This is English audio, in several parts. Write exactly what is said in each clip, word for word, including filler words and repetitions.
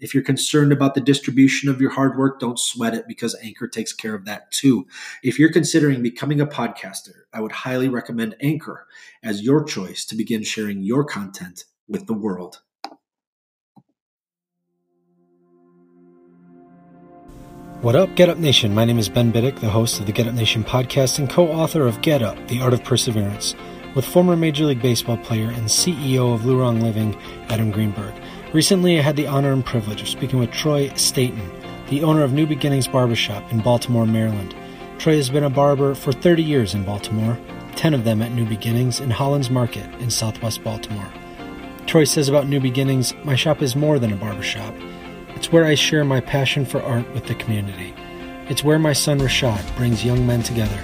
If you're concerned about the distribution of your hard work, don't sweat it because Anchor takes care of that too. If you're considering becoming a podcaster, I would highly recommend Anchor as your choice to begin sharing your content with the world. What up, Get Up Nation? My name is Ben Biddick, the host of the Get Up Nation podcast and co-author of Get Up: The Art of Perseverance, with former Major League Baseball player and C E O of Lurong Living, Adam Greenberg. Recently, I had the honor and privilege of speaking with Troy Staton, the owner of New Beginnings Barbershop in Baltimore, Maryland. Troy has been a barber for thirty years in Baltimore, ten of them at New Beginnings in Hollins Market in Southwest Baltimore. Troy says about New Beginnings, "My shop is more than a barbershop. It's where I share my passion for art with the community. It's where my son Rashad brings young men together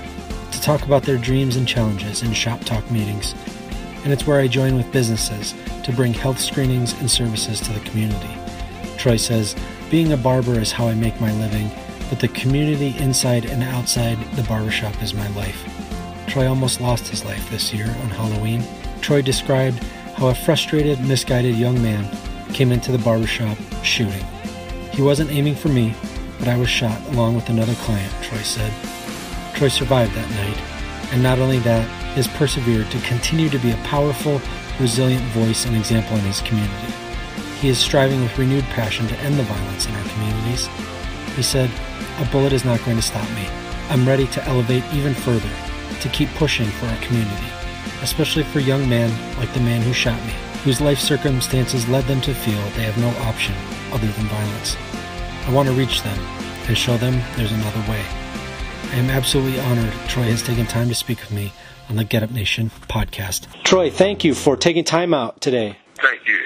to talk about their dreams and challenges in ShopTalk meetings. And it's where I join with businesses to bring health screenings and services to the community." Troy says, "Being a barber is how I make my living, but the community inside and outside the barbershop is my life." Troy almost lost his life this year on Halloween. Troy described how a frustrated, misguided young man came into the barbershop shooting. "He wasn't aiming for me, but I was shot along with another client," Troy said. Troy survived that night, and not only that, has persevered to continue to be a powerful, resilient voice and example in his community. He is striving with renewed passion to end the violence in our communities. He said, "A bullet is not going to stop me. I'm ready to elevate even further, to keep pushing for our community, especially for young men like the man who shot me, whose life circumstances led them to feel they have no option other than violence. I want to reach them and show them there's another way." I am absolutely honored Troy has taken time to speak with me on the Get Up Nation podcast. Troy, thank you for taking time out today. Thank you.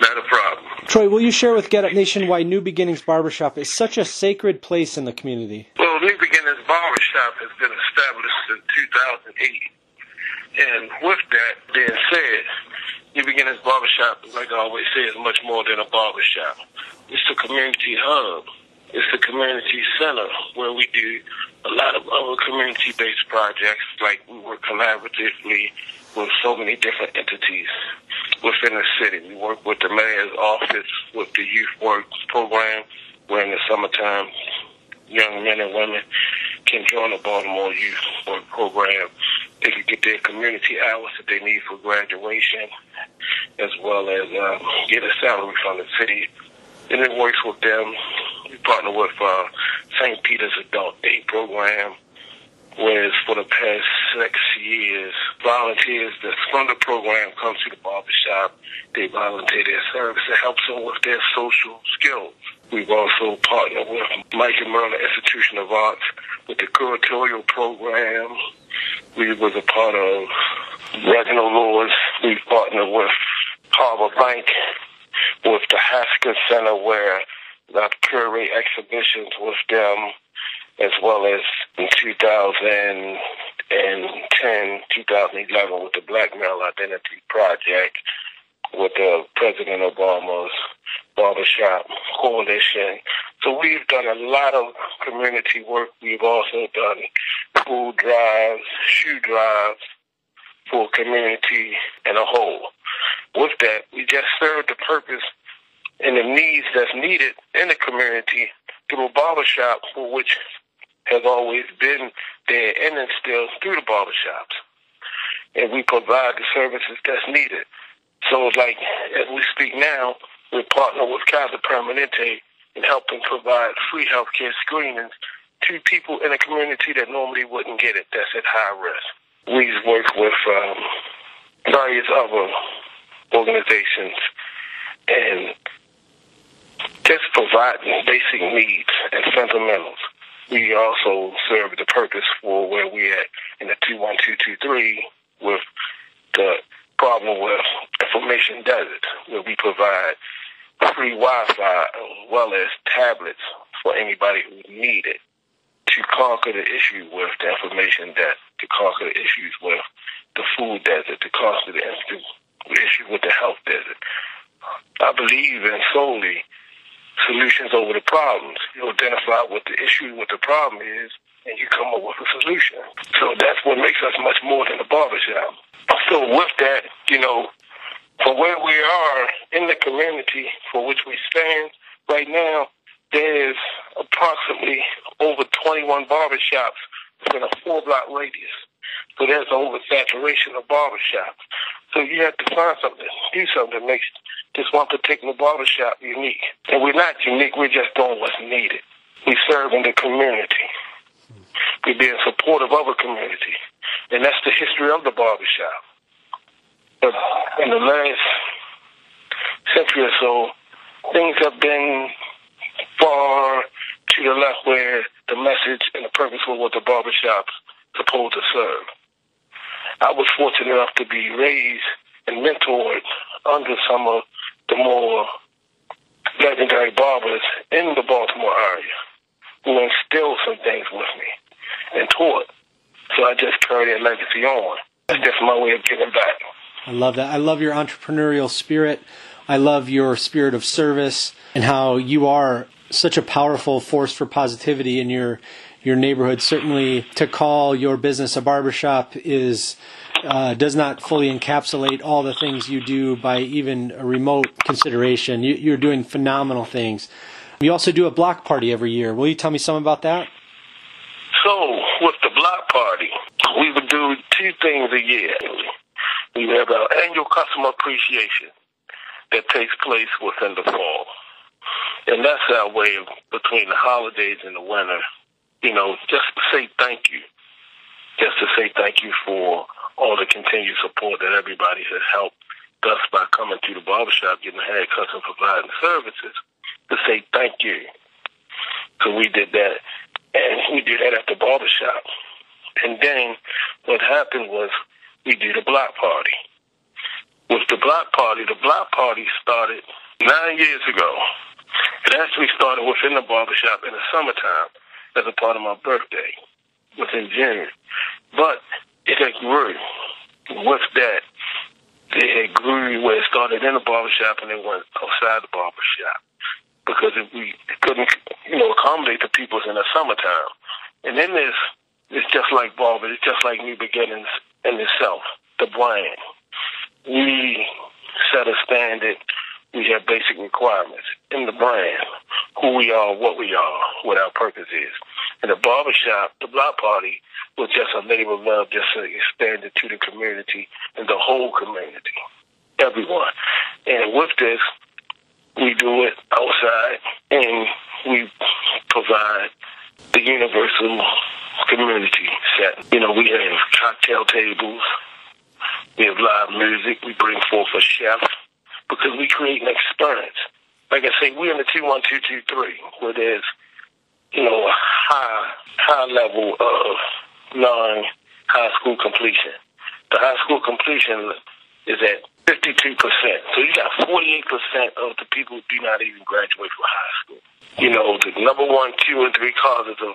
Not a problem. Troy, will you share with Get Up Nation why New Beginnings Barbershop is such a sacred place in the community? Well, New Beginnings Barbershop has been established in two thousand eight. And with that being said, New Beginnings Barbershop, like I always say, is much more than a barbershop. It's a community hub. It's a community center where we do a lot of other community-based projects. Like, we work collaboratively with so many different entities within the city. We work with the mayor's office, with the youth work program, where in the summertime, young men and women can join the Baltimore Youth Work Program. They can get their community hours that they need for graduation, as well as uh, get a salary from the city. And it works with them. We partner with uh, Saint Peter's Adult Day Program, whereas for the past six years, volunteers that's from the program come to the barbershop. They volunteer their service. It helps them with their social skills. We've also partnered with Mike and Merlin Institution of Arts with the curatorial program. We was a part of Reginald Lewis. We've partnered with Harbor Bank, with the Haskins Center, where I curate exhibitions with them, as well as in two thousand ten, two thousand eleven with the Black Male Identity Project, with the President Obama's Barbershop Coalition. So we've done a lot of community work. We've also done food drives, shoe drives for community and a whole. With that, we just serve the purpose and the needs that's needed in the community through a barbershop, for which has always been there and is still through the barbershops. And we provide the services that's needed. So, like, as we speak now, we partner with Kaiser Permanente in helping provide free healthcare screenings to people in the community that normally wouldn't get it, that's at high risk. We work with um, various other organizations and just providing basic needs and fundamentals. We also serve the purpose for where we're at in the two one two two three with the problem where information deserts, where we provide free Wi-Fi as well as tablets for anybody who needed to conquer the issue with the information that, to conquer the issues with the food desert, to conquer the issue with the health desert. I believe in solely solutions over the problems. You identify what the issue, what the problem is, and you come up with a solution. So that's what makes us much more than a barbershop. So with that, you know, for where we are in the community for which we stand right now, there's approximately over twenty-one barbershops within a four-block radius. So there's an oversaturation of barbershops. So you have to find something, do something that makes this one particular barbershop unique. And we're not unique, we're just doing what's needed. We're serving the community. We're being supportive of a community. And that's the history of the barbershop. But in the last century or so, things have been far to the left where the message and the purpose of what the barbershop's supposed to serve. I was fortunate enough to be raised and mentored under some of the more legendary barbers in the Baltimore area who instilled some things with me and taught. So I just carry that legacy on. That's just my way of giving back. I love that. I love your entrepreneurial spirit. I love your spirit of service and how you are such a powerful force for positivity in your your neighborhood. Certainly, to call your business a barbershop is uh, does not fully encapsulate all the things you do by even a remote consideration. You, you're doing phenomenal things. You also do a block party every year. Will you tell me something about that? So, with the block party, we would do two things a year. We have our annual customer appreciation that takes place within the fall. And that's our way of, between the holidays and the winter, you know, just to say thank you. Just to say thank you for all the continued support that everybody has helped us by coming to the barbershop, getting haircuts and providing services, to say thank you. So we did that. And we did that at the barbershop. And then what happened was we did a block party. With the block party, the block party started nine years ago. It actually started within the barbershop in the summertime as a part of my birthday, within June. But it had grew. With that, it had grew where it started in the barbershop and it went outside the barbershop. Because if we couldn't, you know, accommodate the people in the summertime. And then there's, it's just like Barber, it's just like New Beginnings in itself, the brand. We set a standard, we have basic requirements in the brand, who we are, what we are, what our purpose is. And the barbershop, the block party, was just a labor of love, just to expand it to the community and the whole community, everyone. And with this, we do it outside, and we provide the universal community set. You know, we have cocktail tables, we have live music, we bring forth a chef, because we create an experience. Like I say, we're in the two one two two three, where there's, you know, a high, high level of non-high school completion. The high school completion is at fifty-two percent. So you got forty-eight percent of the people who do not even graduate from high school. You know, the number one, two, and three causes of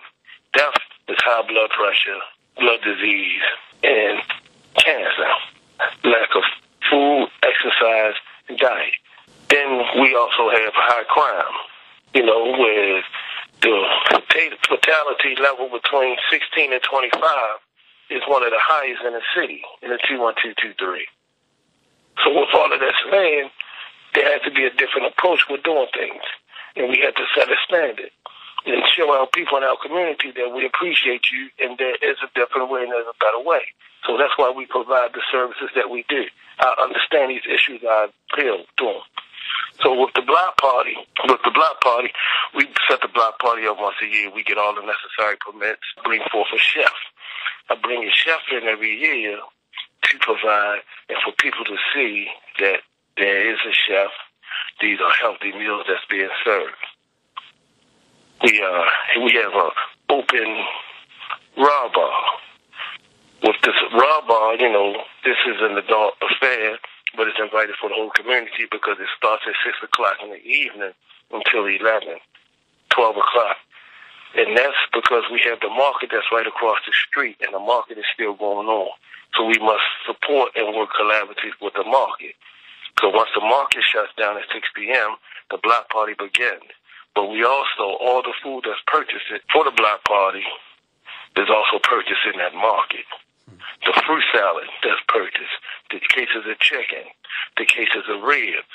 death is high blood pressure, blood disease, and cancer, lack of food, exercise, and diet. Then we also have high crime, you know, where the fatality level between sixteen and twenty-five is one of the highest in the city, in the two one two two three. So with all of that saying, there has to be a different approach with doing things. And we have to set a standard and show our people in our community that we appreciate you and there is a different way and there's a better way. So that's why we provide the services that we do. I understand these issues. I appeal to them. So with the block party, with the block party, we set the block party up once a year. We get all the necessary permits, bring forth a chef. I bring a chef in every year to provide and for people to see that there is a chef. These are healthy meals that's being served. We uh, we have an open raw bar. With this raw bar, you know, this is an adult affair, but it's invited for the whole community because it starts at six o'clock in the evening until eleven. twelve o'clock. And that's because we have the market that's right across the street, and the market is still going on. So we must support and work collaboratively with the market. So once the market shuts down at six p m, the block party begins. But we also, all the food that's purchased for the block party is also purchased in that market. The fruit salad that's purchased, the cases of chicken, the cases of ribs.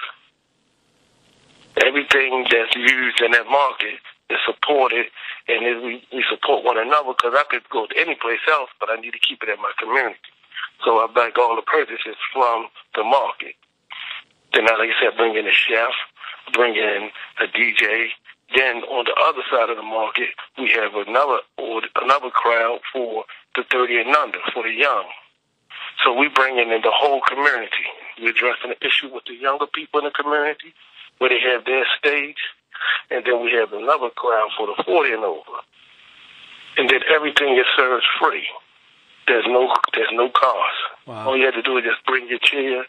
Everything that's used in that market is supported, and then we, we support one another, because I could go to any place else, but I need to keep it in my community. So I back all the purchases from the market. Then, like I said, bring in a chef, bring in a D J. Then on the other side of the market, we have another or another crowd for the thirty and under, for the young. So we bring in the whole community. We're addressing the issue with the younger people in the community, where they have their stage. And then we have another crowd for the forty and over. And then everything is served free. There's no there's no cost. Wow. All you have to do is just bring your chair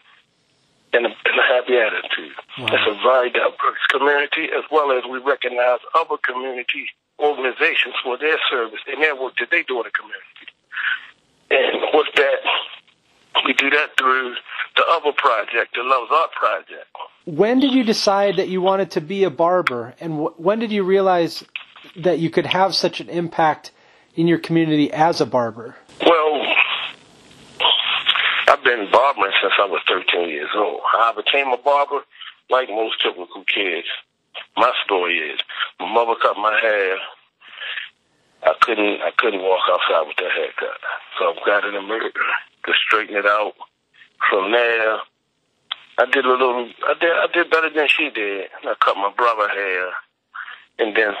and a, and a happy attitude. Wow. That's a very diverse community, as well as we recognize other community organizations for their service and their work that they do in the community. And with that, we do that through the other project, the Luvs Art Project. When did you decide that you wanted to be a barber, and wh when did you realize that you could have such an impact in your community as a barber? Well, I've been barbering since I was thirteen years old. I became a barber like most typical kids. My story is, my mother cut my hair. I couldn't, I couldn't walk outside with that haircut, so I got in the mirror to straighten it out. From there, I did a little, I did, I did better than she did. I cut my brother's hair. And then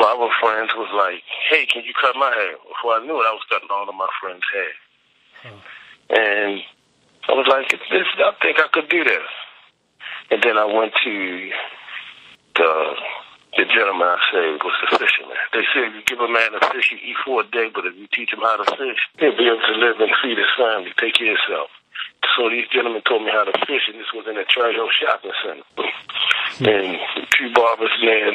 my other friends was like, hey, can you cut my hair? Before I knew it, I was cutting all of my friends' hair. Hmm. And I was like, this, I think I could do this. And then I went to the, the gentleman I saved was the fisherman. They said, if you give a man a fish, you eat for a day, but if you teach him how to fish, he'll be able to live and feed his family, take care of himself. So these gentlemen told me how to fish, and this was in the Troy Shopping Center. And two barbers there,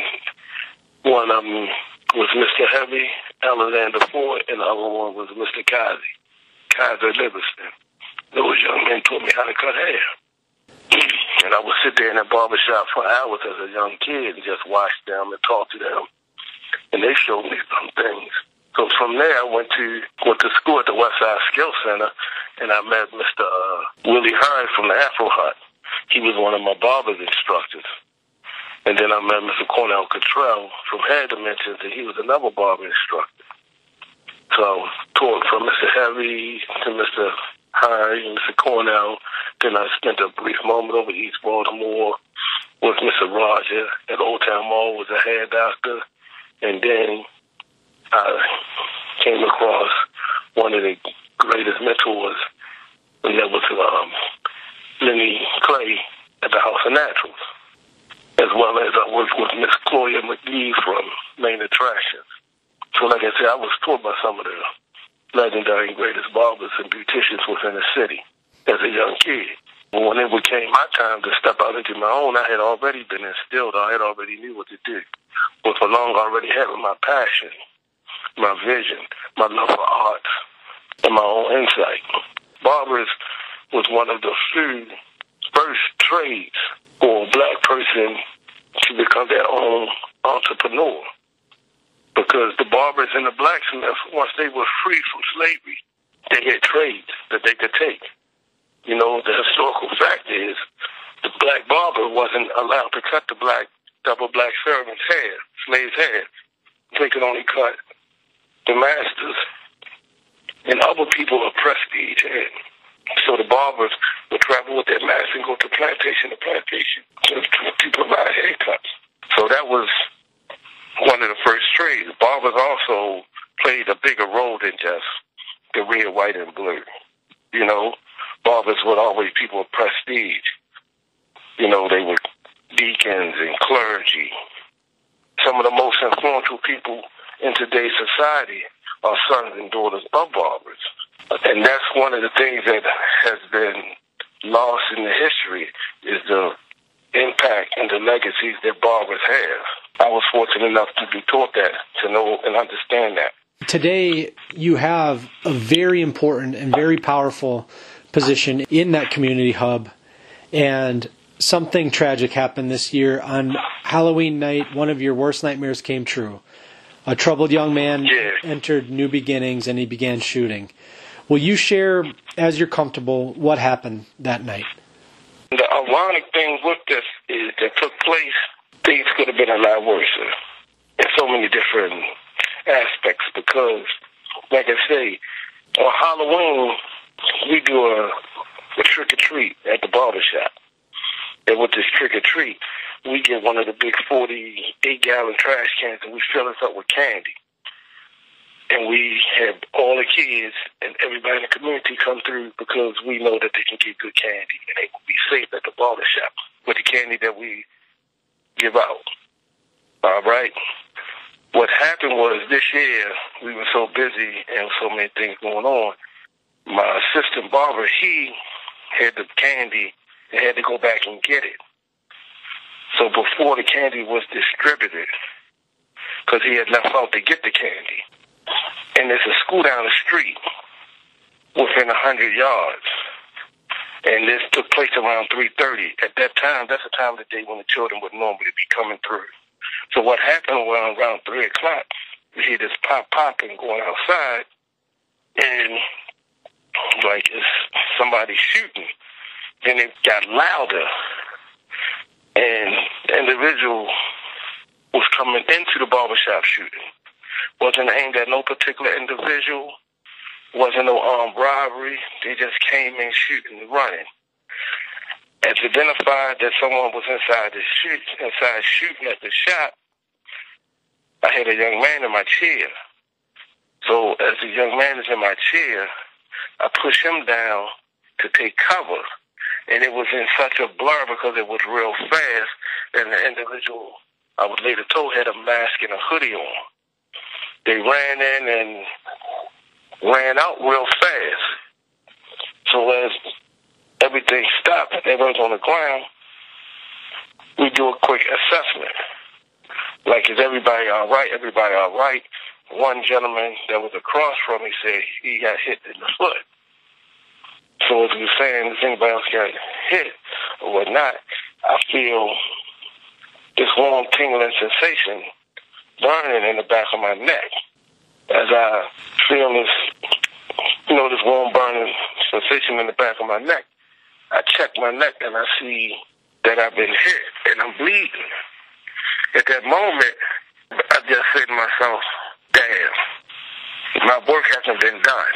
one of them was Mister Heavy, Alexander Ford, and the other one was Mister Kaiser, Kaiser Livingston. Those young men taught me how to cut hair. And I would sit there in that barbershop for hours as a young kid and just watch them and talk to them. And they showed me some things. So from there, I went to went to school at the Westside Skills Center, and I met Mister Uh, Willie Hurd from the Afro Hut. He was one of my barber's instructors. And then I met Mister Cornell Cottrell from Hair Dimensions, and he was another barber instructor. So I was taught from Mister Heavy to Mister Hurd and Mister Cornell. Then I spent a brief moment over East Baltimore with Mister Roger at Old Town Mall, was a hair doctor. And then I came across one of the greatest mentors, and that was um, Lenny Clay at the House of Naturals, as well as I worked with Miss Gloria McGee from Main Attractions. So like I said, I was taught by some of the legendary and greatest barbers and beauticians within the city as a young kid. When it became my time to step out into my own, I had already been instilled. I had already knew what to do. But for long, I already had my passion, my vision, my love for art, and my own insight. Barbers was one of the few first trades for a black person to become their own entrepreneur. Because the barbers and the blacksmiths, once they were free from slavery, they had trades that they could take. You know, the historical fact is the black barber wasn't allowed to cut the black, double black servant's hair, slave's hair. They could only cut the masters, and other people of prestige. So the barbers would travel with their masters and go to plantation to plantation to, to provide haircuts. So that was one of the first trades. Barbers also played a bigger role than just the red, white, and blue. You know, barbers were always people of prestige. You know, they were deacons and clergy. Some of the most influential people in today's society are sons and daughters of barbers. And that's one of the things that has been lost in the history, is the impact and the legacies that barbers have. I was fortunate enough to be taught that, to know and understand that. Today, you have a very important and very powerful position in that community hub, and something tragic happened this year. On Halloween night, one of your worst nightmares came true. A troubled young man yeah. entered New Beginnings, and he began shooting. Will you share, as you're comfortable, what happened that night? The ironic thing with this is that took place, things could have been a lot worse in so many different aspects because, like I say, on Halloween, we do a, a trick-or-treat at the barbershop. And with this trick-or-treat, we get one of the big forty-eight gallon trash cans and we fill us up with candy. And we have all the kids and everybody in the community come through because we know that they can get good candy and they will be safe at the barbershop with the candy that we give out. All right. What happened was this year we were so busy and so many things going on. My assistant barber, he had the candy and had to go back and get it. So before the candy was distributed, because he had left out to get the candy, and there's a school down the street within one hundred yards, and this took place around three thirty. At that time, that's the time of the day when the children would normally be coming through. So what happened was around three o'clock, we hear this pop-popping going outside, and like it's somebody shooting. Then it got louder. And the individual was coming into the barbershop shooting. Wasn't aimed at no particular individual. Wasn't no armed robbery. They just came in shooting and running. It's identified that someone was inside the shoot, inside shooting at the shop. I had a young man in my chair. So as the young man is in my chair, I push him down to take cover. And it was in such a blur because it was real fast, and the individual, I was later told, had a mask and a hoodie on. They ran in and ran out real fast. So as everything stopped and everyone's on the ground, we do a quick assessment. Like, is everybody all right? Everybody all right? One gentleman that was across from me said he got hit in the foot. So as we were saying, does anybody else got hit or whatnot? I feel this warm, tingling sensation burning in the back of my neck. As I feel this, you know, this warm, burning sensation in the back of my neck, I check my neck and I see that I've been hit and I'm bleeding. At that moment, I just said to myself, damn, my work hasn't been done.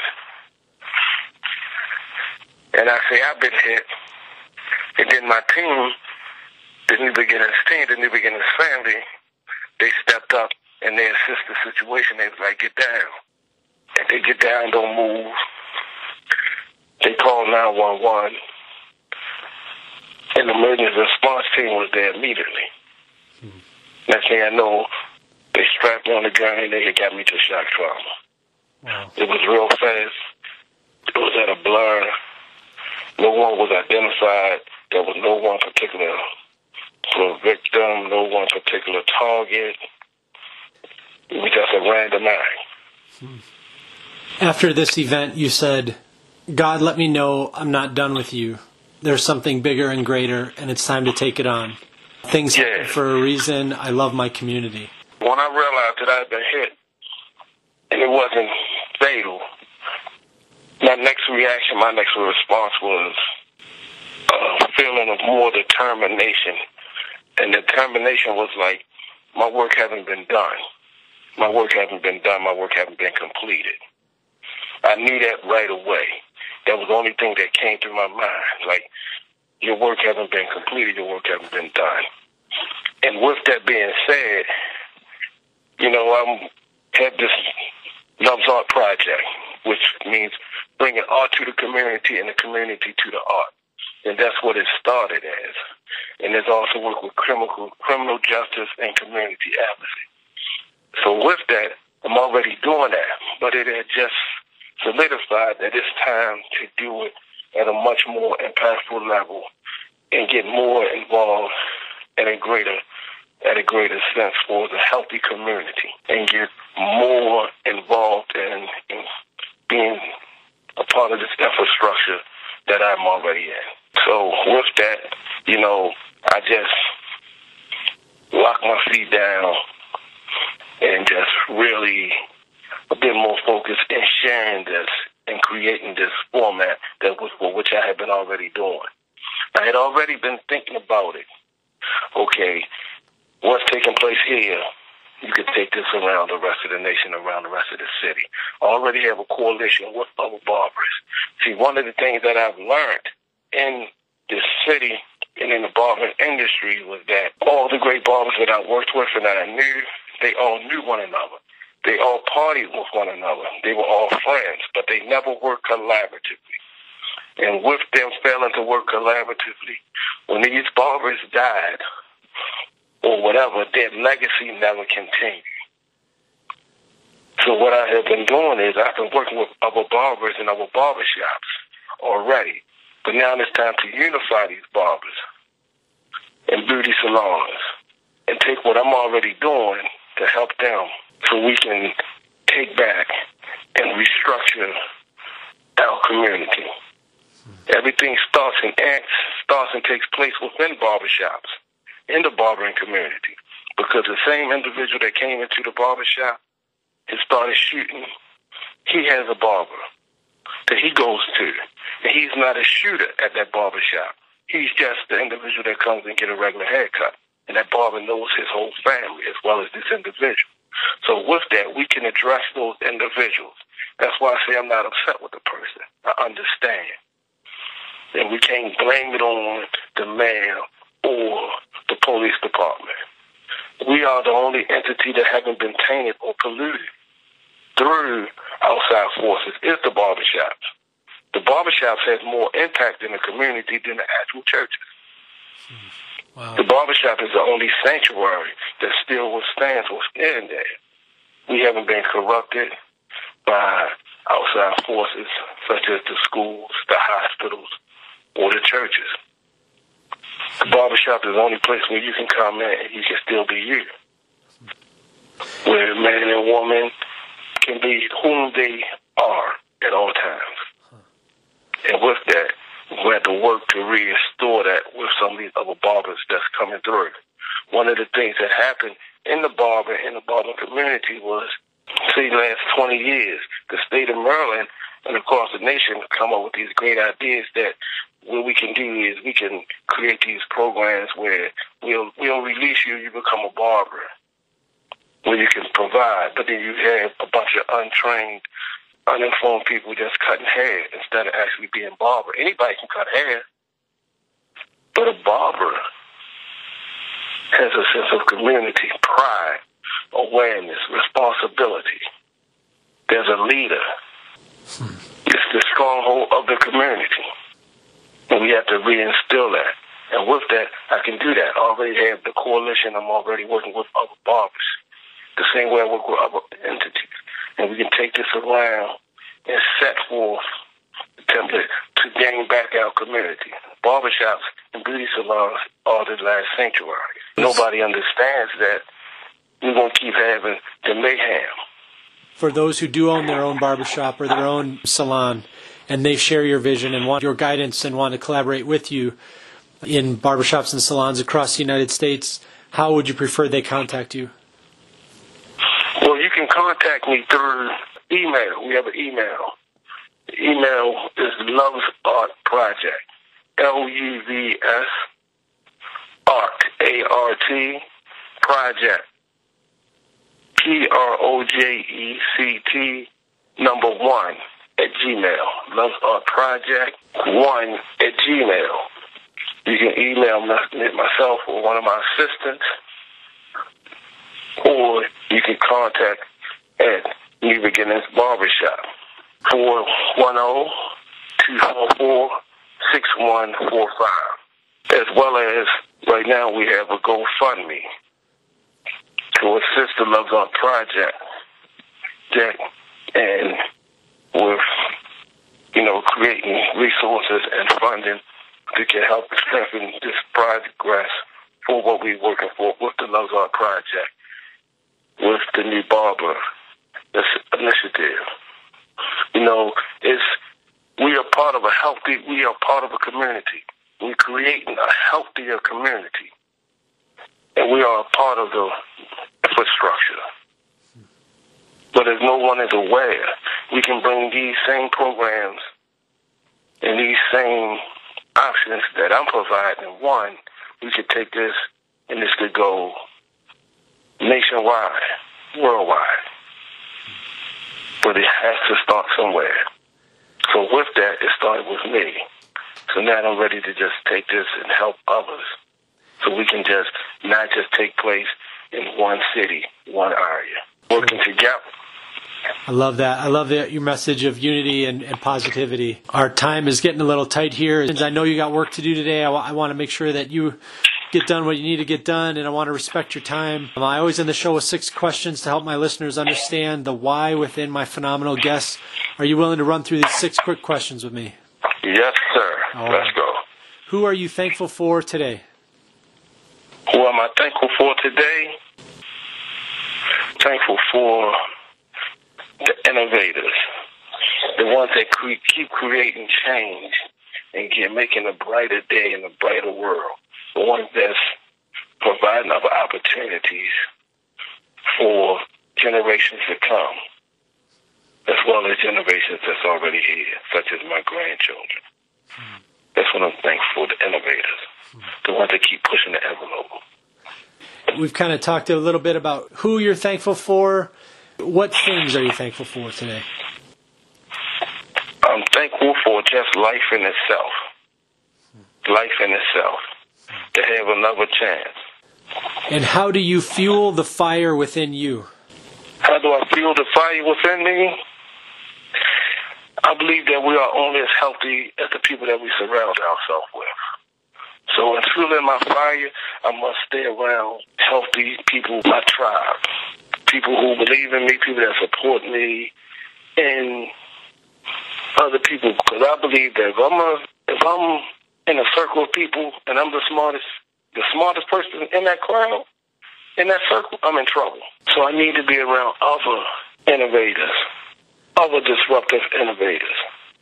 And I say, I've been hit. And then my team, the New Beginnings team, the New Beginnings family, they stepped up and they assist the situation. They was like, get down. And they get down, don't move. They called nine one one. And the emergency response team was there immediately. Mm-hmm. Next thing I know, they strapped on the gun and they got me to shock trauma. Wow. It was real fast. It was at a blur. No one was identified. There was no one particular victim, no one particular target. It was just a random night. After this event, you said, God, let me know I'm not done with you. There's something bigger and greater, and it's time to take it on. Things yes. happen for a reason. I love my community. When I realized that I had been hit, and it wasn't fatal, my next reaction, my next response was a feeling of more determination. And determination was like, my work hasn't been done. My work hasn't been done. My work hasn't been completed. I knew that right away. That was the only thing that came to my mind. Like, your work hasn't been completed. Your work hasn't been done. And with that being said, you know, I had this Luvs Art Project, which means bringing art to the community and the community to the art. And that's what it started as. And there's also work with criminal, criminal justice and community advocacy. So with that, I'm already doing that. But it had just solidified that it's time to do it at a much more impactful level and get more involved at a greater at a greater sense for the healthy community and get more involved in, in being a part of this infrastructure that I'm already in. So with that, you know, I just locked my feet down and just really been more focused in sharing this and creating this format that was for which I had been already doing. I had already been thinking about it. Okay, what's taking place here? You could take this around the rest of the nation, around the rest of the city. I already have a coalition with other barbers. See, one of the things that I've learned in this city and in the barber industry was that all the great barbers that I worked with and that I knew, they all knew one another. They all partied with one another. They were all friends, but they never worked collaboratively. And with them failing to work collaboratively, when these barbers died or whatever, their legacy never continued. So what I have been doing is I've been working with other barbers and other barbershops already. But now it's time to unify these barbers and beauty salons and take what I'm already doing to help them so we can take back and restructure our community. Everything starts and acts, starts and takes place within barbershops, in the barbering community, because the same individual that came into the barbershop and started shooting, he has a barber that he goes to, and he's not a shooter at that barbershop. He's just the individual that comes and get a regular haircut, and that barber knows his whole family as well as this individual. So with that, we can address those individuals. That's why I say I'm not upset with the person. I understand. And we can't blame it on the mayor or the police department. We are the only entity that haven't been tainted or polluted through outside forces is the barbershops. The barbershops has more impact in the community than the actual churches. Wow. The barbershop is the only sanctuary that still withstands what's in there. We haven't been corrupted by outside forces such as the schools, the hospitals, or the churches. The barbershop is the only place where you can come in and you can still be you. Where man and woman can be whom they are at all times. And with that, we have to work to restore that with some of these other barbers that's coming through. One of the things that happened in the barber, in the barber community was, see, last twenty years, the state of Maryland and across the nation come up with these great ideas that what we can do is we can create these programs where we'll, we'll release you, you become a barber, where you can provide. But then you have a bunch of untrained, uninformed people just cutting hair instead of actually being barber. Anybody can cut hair, but a barber has a sense of community, pride, awareness, responsibility. There's a leader. Hmm. It's the stronghold of the community. And we have to reinstill that. And with that, I can do that. I already have the coalition. I'm already working with other barbers. The same way I work with other entities. And we can take this around and set forth the template to gain back our community. Barbershops and beauty salons are the last sanctuaries. Nobody understands that we're going to keep having the mayhem. For those who do own their own barbershop or their own salon, and they share your vision and want your guidance and want to collaborate with you in barbershops and salons across the United States, how would you prefer they contact you? Well, you can contact me through email. We have an email. The email is Luvs Art Project, L U V S, Art, A R T, Project, P R O J E C T, number one, at Gmail. Luvs Art Project, one, at Gmail. You can email myself or one of my assistants, or you can contact at New Beginnings Barbershop, four one zero, two four four, six one four five. As well as, right now, we have a GoFundMe to assist the Luvs Art Project, Jack, and with, you know, creating resources and funding that can help strengthen this progress for what we're working for with the Luvs Art Project, with the New Barber Initiative. You know, it's we are part of a healthy, we are part of a community. We're creating a healthier community. And we are a part of the infrastructure. But if no one is aware, we can bring these same programs and these same options that I'm providing. One, we could take this and this could go nationwide, worldwide. But it has to start somewhere. So with that, it started with me. So now I'm ready to just take this and help others. So we can just not just take place in one city, one area. Working together. I love that. I love that your message of unity and, and positivity. Our time is getting a little tight here. I know you got work to do today. I, I want to make sure that you get done what you need to get done, and I want to respect your time. Um, I always end the show with six questions to help my listeners understand the why within my phenomenal guests. Are you willing to run through these six quick questions with me? Yes, sir. All right. Let's go. Who are you thankful for today? Who am I thankful for today? Thankful for the innovators, the ones that cre- keep creating change and get, making a brighter day and a brighter world, the ones that's providing other opportunities for generations to come, as well as generations that's already here, such as my grandchildren. Mm-hmm. That's what I'm thankful for, the innovators, mm-hmm. the ones that keep pushing the envelope. We've kind of talked a little bit about who you're thankful for. What things are you thankful for today? I'm thankful for just life in itself. Life in itself. To have another chance. And how do you fuel the fire within you? How do I fuel the fire within me? I believe that we are only as healthy as the people that we surround ourselves with. So in fueling my fire, I must stay around healthy people, my tribe, people who believe in me, people that support me, and other people. Because I believe that if I'm, a, if I'm in a circle of people and I'm the smartest, the smartest person in that crowd, in that circle, I'm in trouble. So I need to be around other innovators, other disruptive innovators.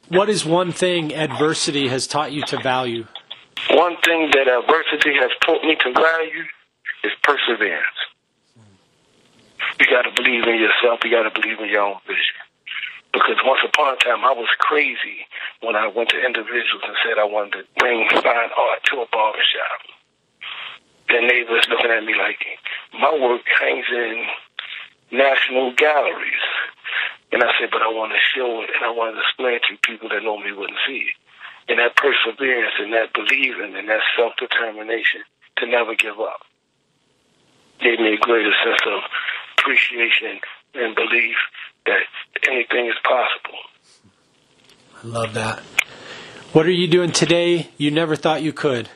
What is one thing adversity has taught you to value? One thing that adversity has taught me to value is perseverance. You got to believe in yourself. You got to believe in your own vision. Because once upon a time, I was crazy when I went to individuals and said I wanted to bring fine art to a barbershop. The neighbors looking at me like, my work hangs in national galleries. And I said, but I want to show it, and I want to explain to people that normally wouldn't see it. And that perseverance and that believing and that self-determination to never give up gave me a greater sense of appreciation and belief that anything is possible. I love that. What are you doing today you never thought you could?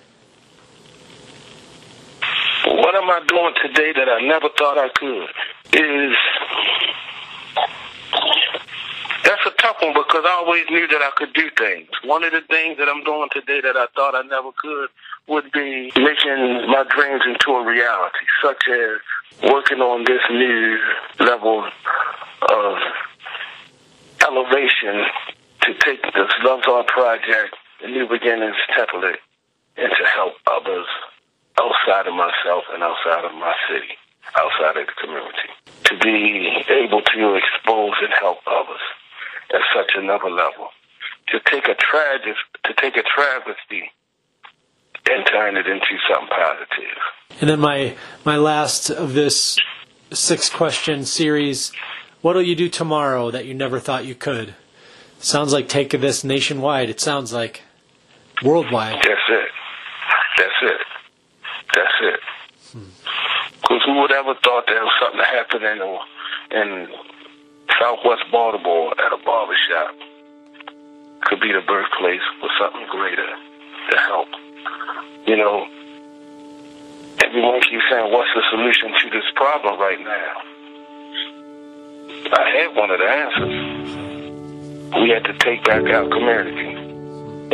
What am I doing today that I never thought I could? Is That's a tough one because I always knew that I could do things. One of the things that I'm doing today that I thought I never could would be making my dreams into a reality, such as working on this new level of elevation to take this Luvs Art Project, the New Beginnings template, and to help others outside of myself and outside of my city, outside of the community, to be able to expose and help others at such another level, to take a tragedy, to take a travesty and turn it into something positive. And then my my last of this six-question series, what'll you do tomorrow that you never thought you could? Sounds like taking this nationwide. It sounds like worldwide. That's it. That's it. That's it. Because hmm. who would ever thought there was something happening in Southwest Baltimore at a barbershop could be the birthplace for something greater to help. You know, everyone keeps saying, what's the solution to this problem right now? I have one of the answers. We have to take back our community.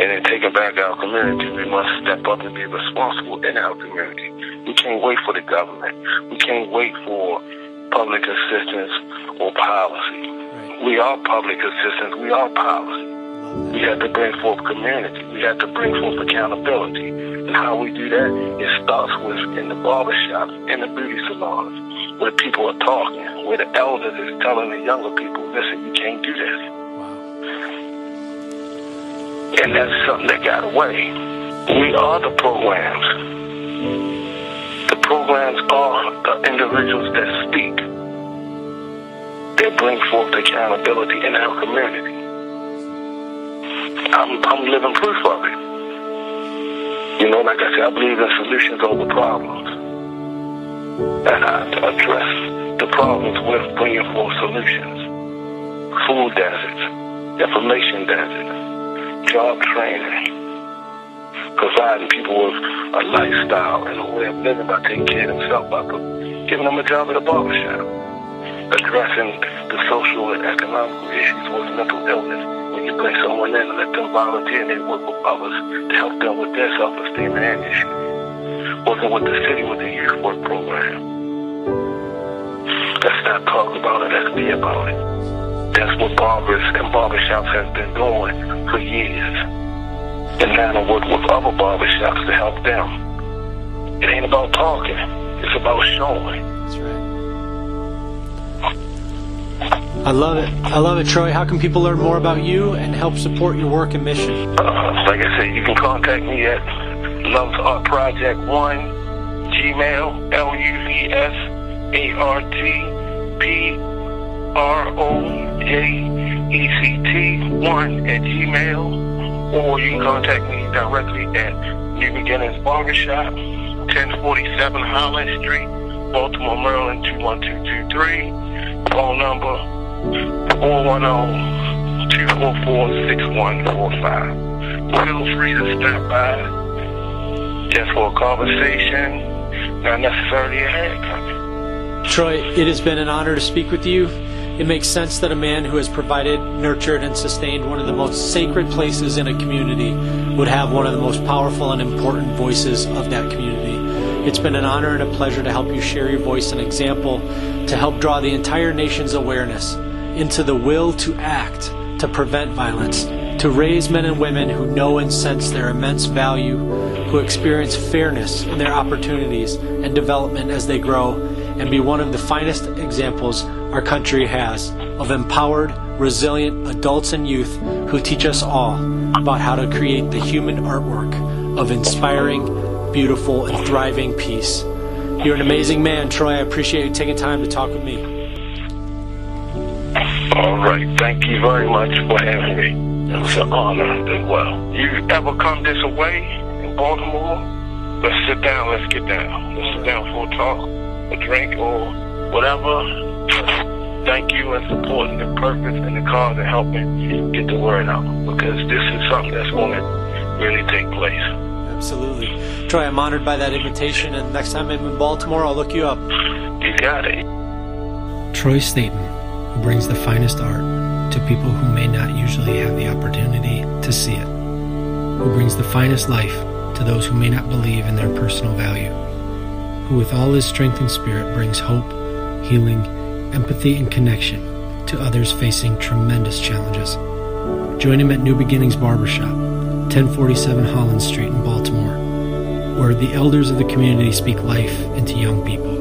And in taking back our community, we must step up and be responsible in our community. We can't wait for the government. We can't wait for public assistance or policy. Right. We are public assistance. We are policy. We have to bring forth community. We have to bring forth accountability. And how we do that, it starts with in the barbershops, in the beauty salons, where people are talking, where the elders is telling the younger people, listen, you can't do this. Wow. And that's something that got away. We are the programs. The programs are the individuals that speak. They bring forth accountability in our community. I'm, I'm living proof of it. You know, like I said, I believe in solutions over problems. And I address the problems with bringing forth solutions. Food deserts, information deserts, job training, providing people with a lifestyle and a way of living by taking care of themselves, by giving them a job at a barbershop, addressing the social and economic issues with mental illness. When you bring someone in and let them volunteer and they work with others to help them with their self-esteem and issues. Working with the city with the youth work program. Let's not talk about it, let's be about it. That's what barbers and barbershops have been doing for years. And now I work with other barbershops to help them. It ain't about talking, it's about showing. That's right. I love it. I love it, Troy. How can people learn more about you and help support your work and mission? Uh, like I said, you can contact me at Luvs Art Project one, Gmail, L U V S A R T P R O J E C T one at Gmail, or you can contact me directly at New Beginnings Barbershop, ten forty-seven Hollins Street, Baltimore, Maryland, two one two two three, phone number four one zero, two four four, six one four five. Feel free to stop by just for a conversation, not necessarily a haircut. Troy, it has been an honor to speak with you. It makes sense that a man who has provided, nurtured, and sustained one of the most sacred places in a community would have one of the most powerful and important voices of that community. It's been an honor and a pleasure to help you share your voice and example to help draw the entire nation's awareness into the will to act, to prevent violence, to raise men and women who know and sense their immense value, who experience fairness in their opportunities and development as they grow, and be one of the finest examples our country has of empowered, resilient adults and youth who teach us all about how to create the human artwork of inspiring, beautiful, and thriving peace. You're an amazing man, Troy. I appreciate you taking time to talk with me. All right. Thank you very much for having me. It was an honor as well. You ever come this way in Baltimore, let's sit down, let's get down. Let's sit down for a talk, a drink, or whatever. Thank you for supporting the purpose and the cause and helping get the word out, because this is something that's going to really take place. Absolutely. Troy, I'm honored by that invitation, and next time I'm in Baltimore, I'll look you up. You got it. Troy Staton, who brings the finest art to people who may not usually have the opportunity to see it, who brings the finest life to those who may not believe in their personal value, who with all his strength and spirit brings hope, healing, empathy, and connection to others facing tremendous challenges. Join him at New Beginnings Barbershop, ten forty-seven Hollins Street in Baltimore, where the elders of the community speak life into young people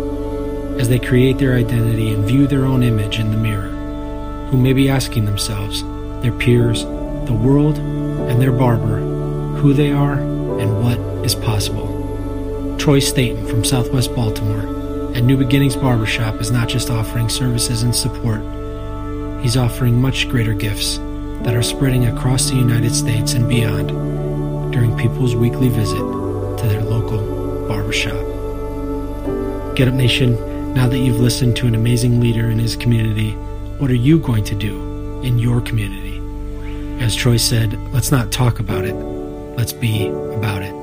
as they create their identity and view their own image in the mirror, who may be asking themselves, their peers, the world, and their barber, who they are and what is possible. Troy Staton from Southwest Baltimore at New Beginnings Barbershop is not just offering services and support, he's offering much greater gifts that are spreading across the United States and beyond during people's weekly visit to their local barbershop. Get Up Nation, now that you've listened to an amazing leader in his community, what are you going to do in your community? As Troy said, let's not talk about it, let's be about it.